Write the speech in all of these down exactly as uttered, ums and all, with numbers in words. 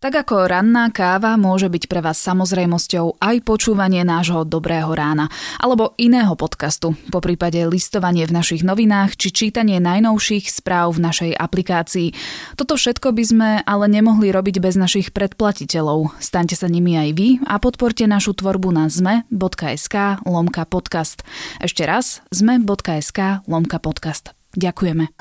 Tak ako ranná káva môže byť pre vás samozrejmosťou aj počúvanie nášho Dobrého rána alebo iného podcastu, poprípade listovanie v našich novinách či čítanie najnovších správ v našej aplikácii. Toto všetko by sme ale nemohli robiť bez našich predplatiteľov. Staňte sa nimi aj vy a podporte našu tvorbu na zme.sk lomka podcast. Ešte raz zme.sk lomka podcast. Ďakujeme.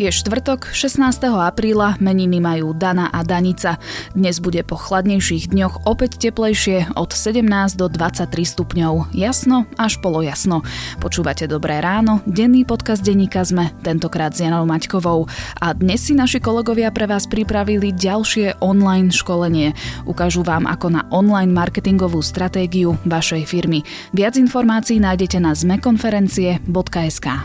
Je štvrtok, šestnásteho apríla, meniny majú Dana a Danica. Dnes bude po chladnejších dňoch opäť teplejšie od sedemnásť do dvadsaťtri stupňov. Jasno až polojasno. Počúvate Dobré ráno, denný podcast denníka Sme, tentokrát s Janou Mačkovou. A dnes si naši kolegovia pre vás pripravili ďalšie online školenie. Ukážu vám, ako na online marketingovú stratégiu vašej firmy. Viac informácií nájdete na zmekonferencie bodka es ká.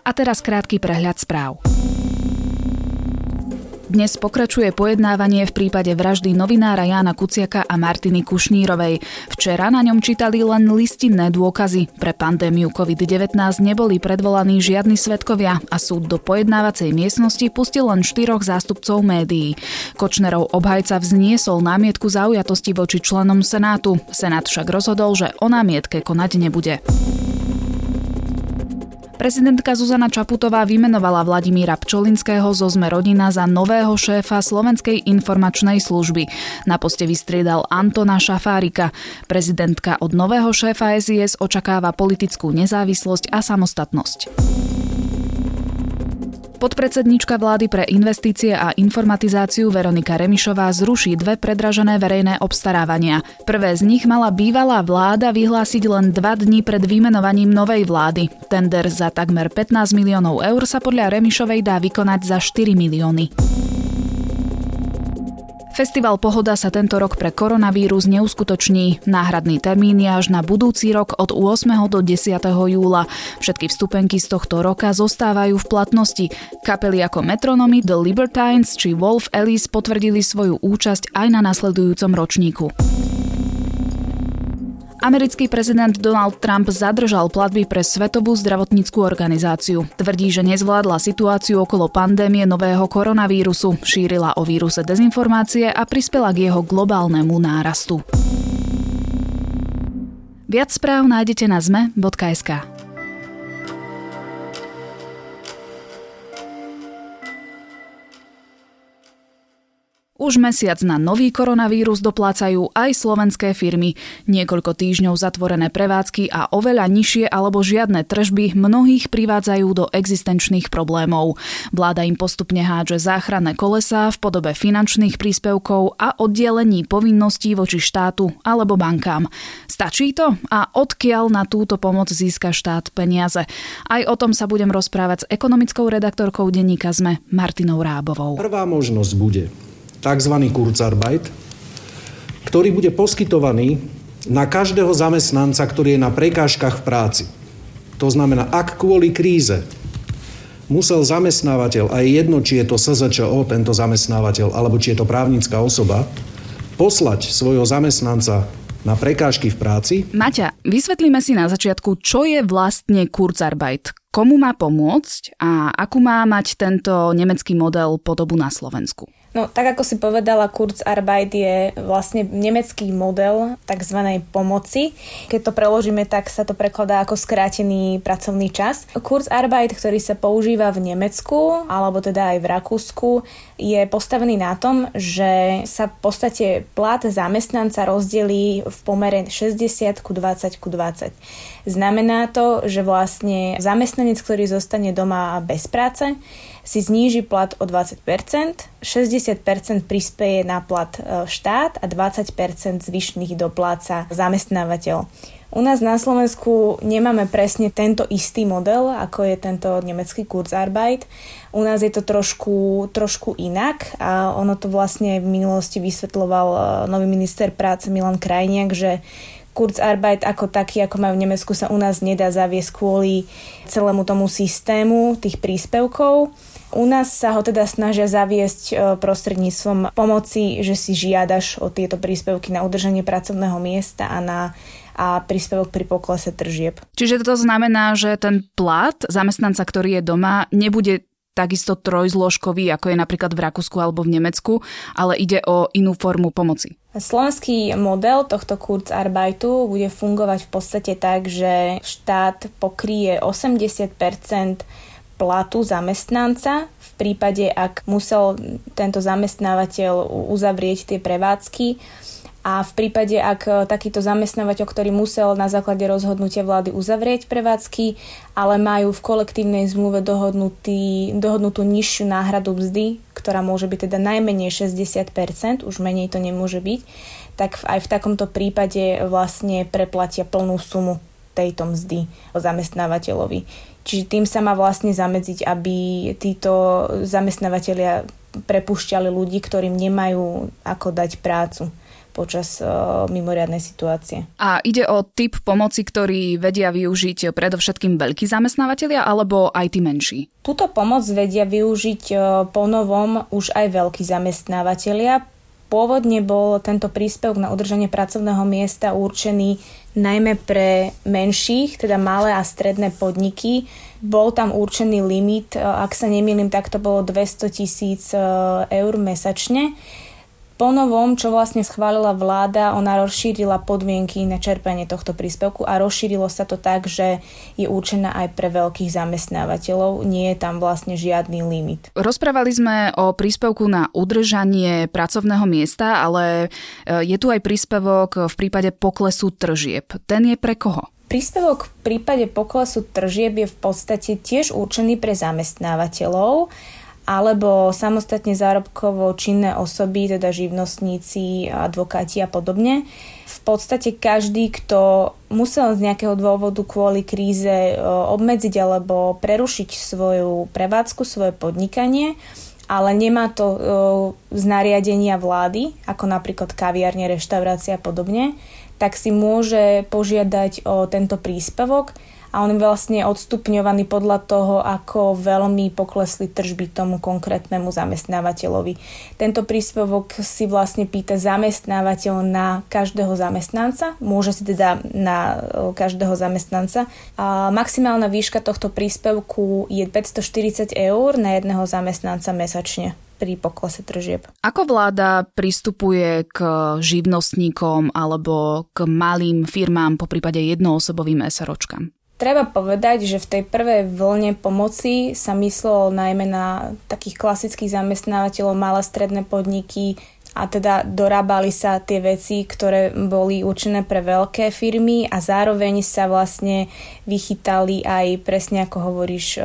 A teraz krátky prehľad správ. Dnes pokračuje pojednávanie v prípade vraždy novinára Jána Kuciaka a Martiny Kušnírovej. Včera na ňom čítali len listinné dôkazy. Pre pandémiu covid devätnásť neboli predvolaní žiadni svedkovia a súd do pojednávacej miestnosti pustil len štyroch zástupcov médií. Kočnerov obhajca vzniesol námietku zaujatosti voči členom Senátu. Senát však rozhodol, že o námietke konať nebude. Prezidentka Zuzana Čaputová vymenovala Vladimíra Pčolinského zo Sme rodina za nového šéfa Slovenskej informačnej služby. Na poste vystriedal Antona Šafárika. Prezidentka od nového šéfa es í es očakáva politickú nezávislosť a samostatnosť. Podpredsedníčka vlády pre investície a informatizáciu Veronika Remišová zruší dve predražené verejné obstarávania. Prvé z nich mala bývalá vláda vyhlásiť len dva dni pred vymenovaním novej vlády. Tender za takmer pätnásť miliónov eur sa podľa Remišovej dá vykonať za štyri milióny. Festival Pohoda sa tento rok pre koronavírus neuskutoční. Náhradný termín je až na budúci rok od ôsmeho do desiateho júla. Všetky vstupenky z tohto roka zostávajú v platnosti. Kapely ako Metronomy, The Libertines či Wolf Alice potvrdili svoju účasť aj na nasledujúcom ročníku. Americký prezident Donald Trump zadržal platby pre Svetovú zdravotníckú organizáciu. Tvrdí, že nezvládla situáciu okolo pandémie nového koronavírusu, šírila o víruse dezinformácie a prispela k jeho globálnemu nárastu. Viac správ nájdete na zme bodka es ká. Už mesiac na nový koronavírus doplácajú aj slovenské firmy. Niekoľko týždňov zatvorené prevádzky a oveľa nižšie alebo žiadne tržby mnohých privádzajú do existenčných problémov. Vláda im postupne hádže záchranné kolesá v podobe finančných príspevkov a oddelení povinností voči štátu alebo bankám. Stačí to? A odkiaľ na túto pomoc získa štát peniaze? Aj o tom sa budem rozprávať s ekonomickou redaktorkou denníka Sme Martinou Rábovou. Prvá možnosť bude tzv. Kurzarbeit, ktorý bude poskytovaný na každého zamestnanca, ktorý je na prekážkach v práci. To znamená, ak kvôli kríze musel zamestnávateľ, a je jedno, či je to es zet č o, tento zamestnávateľ, alebo či je to právnická osoba, poslať svojho zamestnanca na prekážky v práci. Maťa, vysvetlíme si na začiatku, čo je vlastne Kurzarbeit. Komu má pomôcť a akú má mať tento nemecký model podobu na Slovensku? No, tak ako si povedala, Kurzarbeit je vlastne nemecký model takzvanej pomoci. Keď to preložíme, tak sa to prekladá ako skrátený pracovný čas. Kurzarbeit, ktorý sa používa v Nemecku, alebo teda aj v Rakúsku, je postavený na tom, že sa v podstate plat zamestnanca rozdelí v pomere šesťdesiat ku dvadsať ku dvadsať. Znamená to, že vlastne zamestnanec, ktorý zostane doma bez práce, si zníži plat o dvadsať percent, šesťdesiat percent prispieje na plat štát a dvadsať percent zvyšných dopláca zamestnávateľ. U nás na Slovensku nemáme presne tento istý model, ako je tento nemecký Kurzarbeit. U nás je to trošku, trošku inak a ono to vlastne v minulosti vysvetľoval nový minister práce Milan Krajniak, že Kurzarbeit ako taký, ako majú v Nemecku, sa u nás nedá zaviesť kvôli celému tomu systému tých príspevkov. U nás sa ho teda snažia zaviesť prostredníctvom pomoci, že si žiadaš o tieto príspevky na udržanie pracovného miesta a na a príspevok pri poklese tržieb. Čiže toto znamená, že ten plat zamestnanca, ktorý je doma, nebude takisto trojzložkový, ako je napríklad v Rakúsku alebo v Nemecku, ale ide o inú formu pomoci. Slovenský model tohto Kurzarbeitu bude fungovať v podstate tak, že štát pokryje osemdesiat percent platu zamestnanca v prípade, ak musel tento zamestnávateľ uzavrieť tie prevádzky. A v prípade, ak takýto zamestnávateľ, ktorý musel na základe rozhodnutia vlády uzavrieť prevádzky, ale majú v kolektívnej zmluve dohodnutý, dohodnutú nižšiu náhradu mzdy, ktorá môže byť teda najmenej šesťdesiat percent, už menej to nemôže byť, tak aj v takomto prípade vlastne preplatia plnú sumu tejto mzdy zamestnávateľovi. Čiže tým sa má vlastne zamedziť, aby títo zamestnávateľia prepušťali ľudí, ktorým nemajú ako dať prácu počas uh, mimoriadnej situácie. A ide o typ pomoci, ktorý vedia využiť predovšetkým veľkí zamestnávateľia alebo aj tí menší? Túto pomoc vedia využiť uh, ponovom už aj veľkí zamestnávateľia. Pôvodne bol tento príspevok na udržanie pracovného miesta určený najmä pre menších, teda malé a stredné podniky. Bol tam určený limit, uh, ak sa nemýlim, tak to bolo dvestotisíc uh, eur mesačne. Po novom, čo vlastne schválila vláda, ona rozšírila podmienky na čerpanie tohto príspevku a rozšírilo sa to tak, že je určená aj pre veľkých zamestnávateľov. Nie je tam vlastne žiadny limit. Rozprávali sme o príspevku na udržanie pracovného miesta, ale je tu aj príspevok v prípade poklesu tržieb. Ten je pre koho? Príspevok v prípade poklesu tržieb je v podstate tiež určený pre zamestnávateľov alebo samostatne zárobkovo činné osoby, teda živnostníci, advokáti a podobne. V podstate každý, kto musel z nejakého dôvodu kvôli kríze obmedziť alebo prerušiť svoju prevádzku, svoje podnikanie, ale nemá to z nariadenia vlády, ako napríklad kaviarne, reštaurácia a podobne, tak si môže požiadať o tento príspevok. A on je vlastne odstupňovaný podľa toho, ako veľmi poklesli tržby tomu konkrétnemu zamestnávateľovi. Tento príspevok si vlastne pýta zamestnávateľ na každého zamestnanca, môže si teda na každého zamestnanca. A maximálna výška tohto príspevku je päťstoštyridsať eur na jedného zamestnanca mesačne pri poklese tržieb. Ako vláda pristupuje k živnostníkom alebo k malým firmám, poprípade jednoosobovým SROčkám? Treba povedať, že v tej prvej vlne pomoci sa myslelo najmä na takých klasických zamestnávateľov, malé stredné podniky a teda dorábali sa tie veci, ktoré boli určené pre veľké firmy a zároveň sa vlastne vychytali aj presne ako hovoríš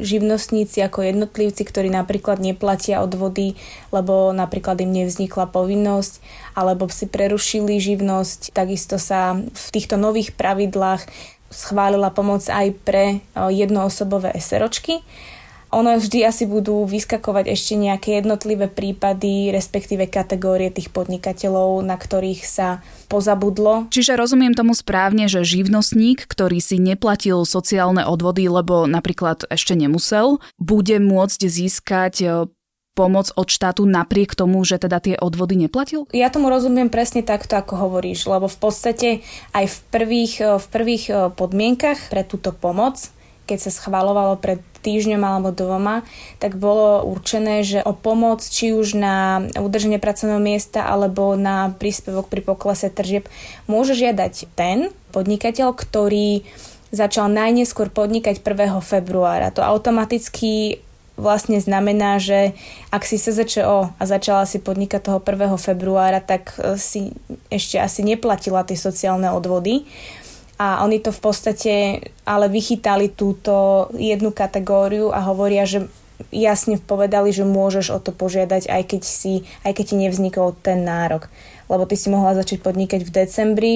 živnostníci ako jednotlivci, ktorí napríklad neplatia odvody, lebo napríklad im nevznikla povinnosť, alebo si prerušili živnosť. Takisto sa v týchto nových pravidlách schválila pomoc aj pre jednoosobové SROčky. Ono vždy asi budú vyskakovať ešte nejaké jednotlivé prípady, respektíve kategórie tých podnikateľov, na ktorých sa pozabudlo. Čiže rozumiem tomu správne, že živnostník, ktorý si neplatil sociálne odvody, lebo napríklad ešte nemusel, bude môcť získať pomoc od štátu napriek tomu, že teda tie odvody neplatil? Ja tomu rozumiem presne takto, ako hovoríš, lebo v podstate aj v prvých, v prvých podmienkach pre túto pomoc, keď sa schvaľovalo pred týždňom alebo dvoma, tak bolo určené, že o pomoc či už na udrženie pracovného miesta alebo na príspevok pri poklese tržieb môže žiadať ten podnikateľ, ktorý začal najneskôr podnikať prvého februára. To automaticky vlastne znamená, že ak si es zet čé o a začala si podnikať toho prvého februára, tak si ešte asi neplatila tie sociálne odvody. A oni to v podstate ale vychytali túto jednu kategóriu a hovoria, že jasne povedali, že môžeš o to požiadať, aj keď, si, aj keď ti nevznikol ten nárok. Lebo ty si mohla začať podnikať v decembri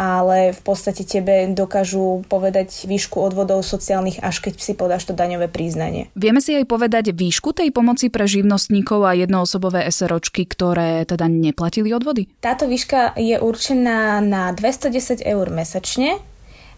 ale v podstate tebe dokážu povedať výšku odvodov sociálnych, až keď si podáš to daňové priznanie. Vieme si aj povedať výšku tej pomoci pre živnostníkov a jednoosobové SROčky, ktoré teda neplatili odvody? Táto výška je určená na dvesto desať eur mesačne.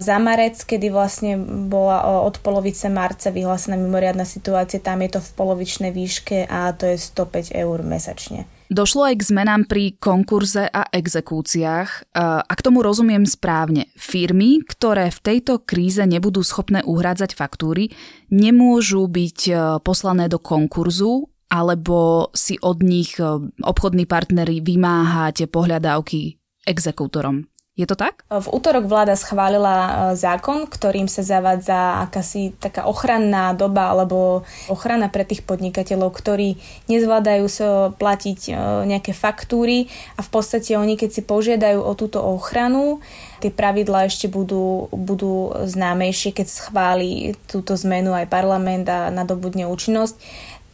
Za marec, kedy vlastne bola od polovice marca vyhlásená mimoriadna situácia, tam je to v polovičnej výške a to je sto päť eur mesačne. Došlo aj k zmenám pri konkurze a exekúciách. A k tomu rozumiem správne. Firmy, ktoré v tejto kríze nebudú schopné uhrádzať faktúry, nemôžu byť poslané do konkurzu, alebo si od nich obchodní partneri vymáhate pohľadávky exekútorom. Je to tak? V utorok vláda schválila zákon, ktorým sa zavádza akási taká ochranná doba alebo ochrana pre tých podnikateľov, ktorí nezvládajú sa platiť nejaké faktúry a v podstate oni, keď si požiadajú o túto ochranu, tie pravidlá ešte budú, budú známejšie, keď schváli túto zmenu aj parlament a nadobudne účinnosť,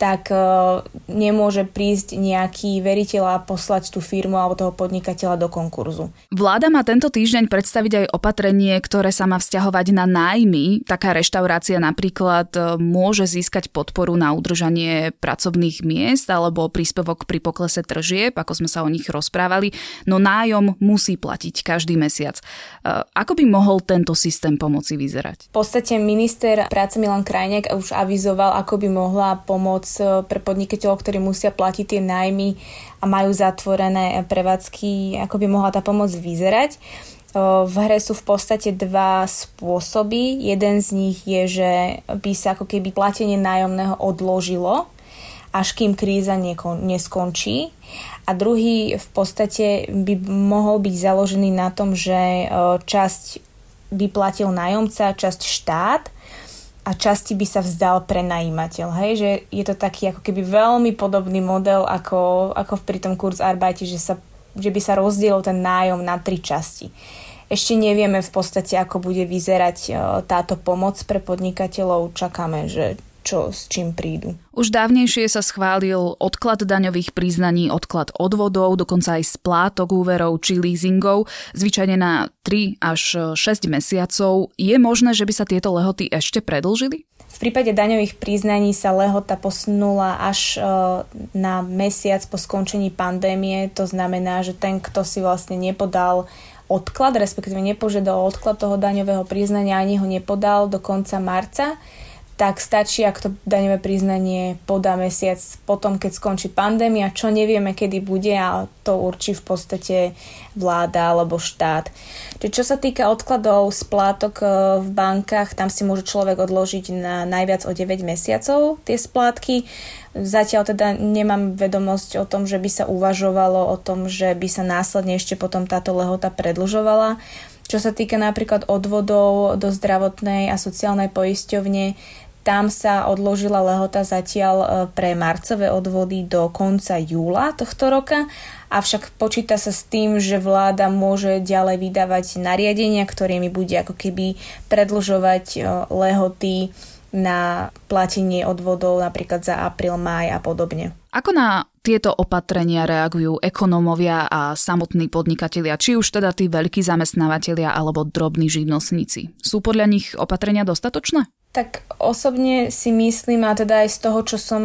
tak nemôže prísť nejaký veriteľ a poslať tú firmu alebo toho podnikateľa do konkurzu. Vláda má tento týždeň predstaviť aj opatrenie, ktoré sa má vzťahovať na nájmy. Taká reštaurácia napríklad môže získať podporu na udržanie pracovných miest alebo príspevok pri poklese tržieb, ako sme sa o nich rozprávali, no nájom musí platiť každý mesiac. Ako by mohol tento systém pomoci vyzerať? V podstate minister práce Milan Krajniak už avizoval, ako by mohla pomôcť pre podnikateľov, ktorí musia platiť tie nájmy a majú zatvorené prevádzky, ako by mohla tá pomoc vyzerať. V hre sú v podstate dva spôsoby. Jeden z nich je, že by sa ako keby platenie nájomného odložilo, až kým kríza nekon- neskončí. A druhý v podstate by mohol byť založený na tom, že časť by platil nájomca, časť štát, a časti by sa vzdal prenajímateľ. Hej? Že je to taký ako keby veľmi podobný model ako, ako pri tom Kurzarbeite, že, sa, že by sa rozdielil ten nájom na tri časti. Ešte nevieme v podstate, ako bude vyzerať táto pomoc pre podnikateľov. Čakáme, že čo s čím prídu. Už dávnejšie sa schválil odklad daňových priznaní, odklad odvodov, dokonca aj splátok úverov či leasingov, zvyčajne na tri až šesť mesiacov. Je možné, že by sa tieto lehoty ešte predĺžili? V prípade daňových priznaní sa lehota posunula až na mesiac po skončení pandémie. To znamená, že ten, kto si vlastne nepodal odklad, respektíve nepožiadal odklad toho daňového priznania, ani ho nepodal do konca marca, tak stačí, ak to daňové priznanie podá mesiac potom, keď skončí pandémia, čo nevieme, kedy bude, a to určí v podstate vláda alebo štát. Čiže čo sa týka odkladov, splátok v bankách, tam si môže človek odložiť na najviac o deväť mesiacov tie splátky. Zatiaľ teda nemám vedomosť o tom, že by sa uvažovalo o tom, že by sa následne ešte potom táto lehota predĺžovala. Čo sa týka napríklad odvodov do zdravotnej a sociálnej poisťovne, tam sa odložila lehota zatiaľ pre marcové odvody do konca júla tohto roka, avšak počíta sa s tým, že vláda môže ďalej vydávať nariadenia, ktorými bude ako keby predĺžovať lehoty na platenie odvodov napríklad za apríl, máj a podobne. Ako na tieto opatrenia reagujú ekonómovia a samotní podnikatelia, či už teda tí veľkí zamestnávateľia alebo drobní živnostníci? Sú podľa nich opatrenia dostatočné? Tak osobne si myslím, a teda aj z toho, čo, som,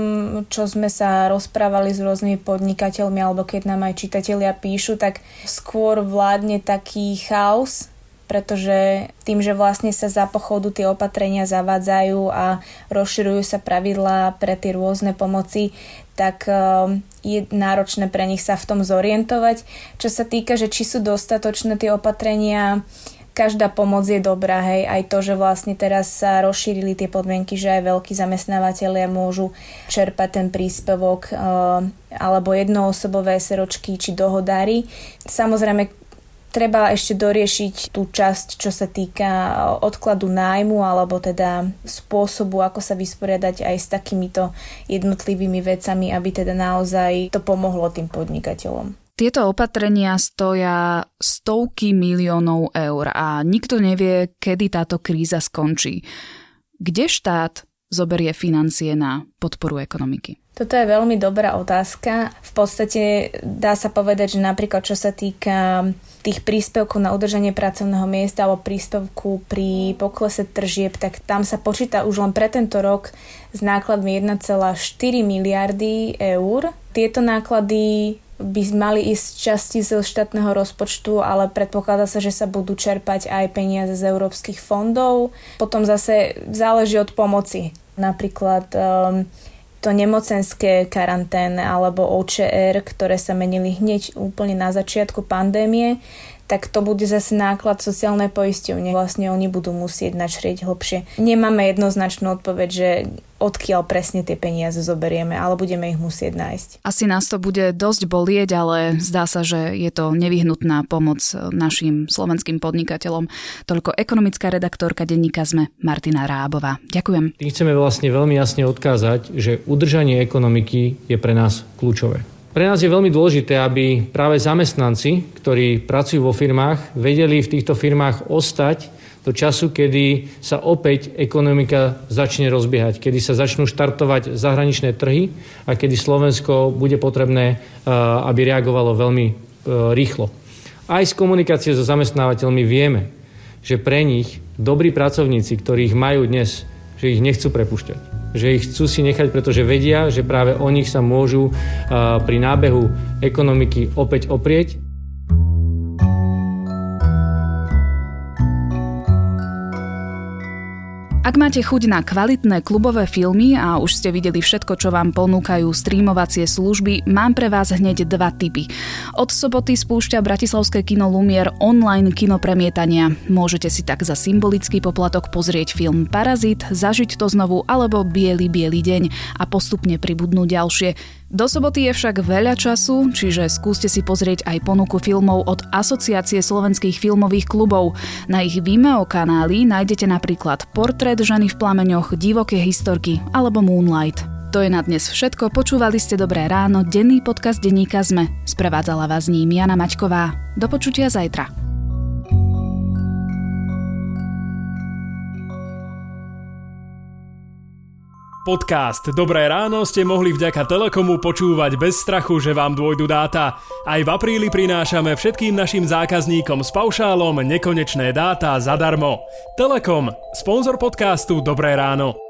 čo sme sa rozprávali s rôznymi podnikateľmi alebo keď nám aj čitatelia píšu, tak skôr vládne taký chaos, pretože tým, že vlastne sa za pochodu tie opatrenia zavádzajú a rozširujú sa pravidlá pre tie rôzne pomoci, tak je náročné pre nich sa v tom zorientovať. Čo sa týka, že či sú dostatočné tie opatrenia, každá pomoc je dobrá, hej, aj to, že vlastne teraz sa rozšírili tie podmienky, že aj veľkí zamestnávateľia môžu čerpať ten príspevok alebo jednoosobové SROčky či dohodári. Samozrejme, treba ešte doriešiť tú časť, čo sa týka odkladu nájmu alebo teda spôsobu, ako sa vysporiadať aj s takýmito jednotlivými vecami, aby teda naozaj to pomohlo tým podnikateľom. Tieto opatrenia stoja stovky miliónov eur a nikto nevie, kedy táto kríza skončí. Kde štát zoberie financie na podporu ekonomiky? Toto je veľmi dobrá otázka. V podstate dá sa povedať, že napríklad čo sa týka tých príspevkov na udržanie pracovného miesta alebo príspevku pri poklese tržieb, tak tam sa počíta už len pre tento rok s nákladmi jeden celá štyri miliardy eur. Tieto náklady by mali ísť časti zo štátneho rozpočtu, ale predpokladá sa, že sa budú čerpať aj peniaze z európskych fondov. Potom zase záleží od pomoci. Napríklad um, to nemocenské karantény alebo ó čé er, ktoré sa menili hneď úplne na začiatku pandémie, tak to bude zase náklad sociálnej poisťovne. Vlastne oni budú musieť načrieť hlbšie. Nemáme jednoznačnú odpoveď, že odkiaľ presne tie peniaze zoberieme, ale budeme ich musieť nájsť. Asi nás to bude dosť bolieť, ale zdá sa, že je to nevyhnutná pomoc našim slovenským podnikateľom. Toľko ekonomická redaktorka denníka SME Martina Rábová. Ďakujem. Tým chceme vlastne veľmi jasne odkázať, že udržanie ekonomiky je pre nás kľúčové. Pre nás je veľmi dôležité, aby práve zamestnanci, ktorí pracujú vo firmách, vedeli v týchto firmách ostať do času, kedy sa opäť ekonomika začne rozbiehať, kedy sa začnú štartovať zahraničné trhy a kedy Slovensko bude potrebné, aby reagovalo veľmi rýchlo. Aj z komunikácie so zamestnávateľmi vieme, že pre nich dobrí pracovníci, ktorých majú dnes, že ich nechcú prepušťať. Že ich chcú si nechať, pretože vedia, že práve o nich sa môžu pri nábehu ekonomiky opäť oprieť. Ak máte chuť na kvalitné klubové filmy a už ste videli všetko, čo vám ponúkajú streamovacie služby, mám pre vás hneď dva tipy. Od soboty spúšťa Bratislavské kino Lumier online kino premietania. Môžete si tak za symbolický poplatok pozrieť film Parazit, Zažiť to znovu alebo Biely, biely deň a postupne pribudnú ďalšie. Do soboty je však veľa času, čiže skúste si pozrieť aj ponuku filmov od Asociácie slovenských filmových klubov. Na ich Vimeo kanáli nájdete napríklad Portrét ženy v plameňoch, Divoké historky alebo Moonlight. To je na dnes všetko, počúvali ste Dobré ráno, denný podcast denníka SME. Sprevádzala vás ním Jana Mačková. Do počutia zajtra. Podcast Dobré ráno ste mohli vďaka Telekomu počúvať bez strachu, že vám dôjdu dáta. Aj v apríli prinášame všetkým našim zákazníkom s paušálom nekonečné dáta zadarmo. Telekom, sponzor podcastu Dobré ráno.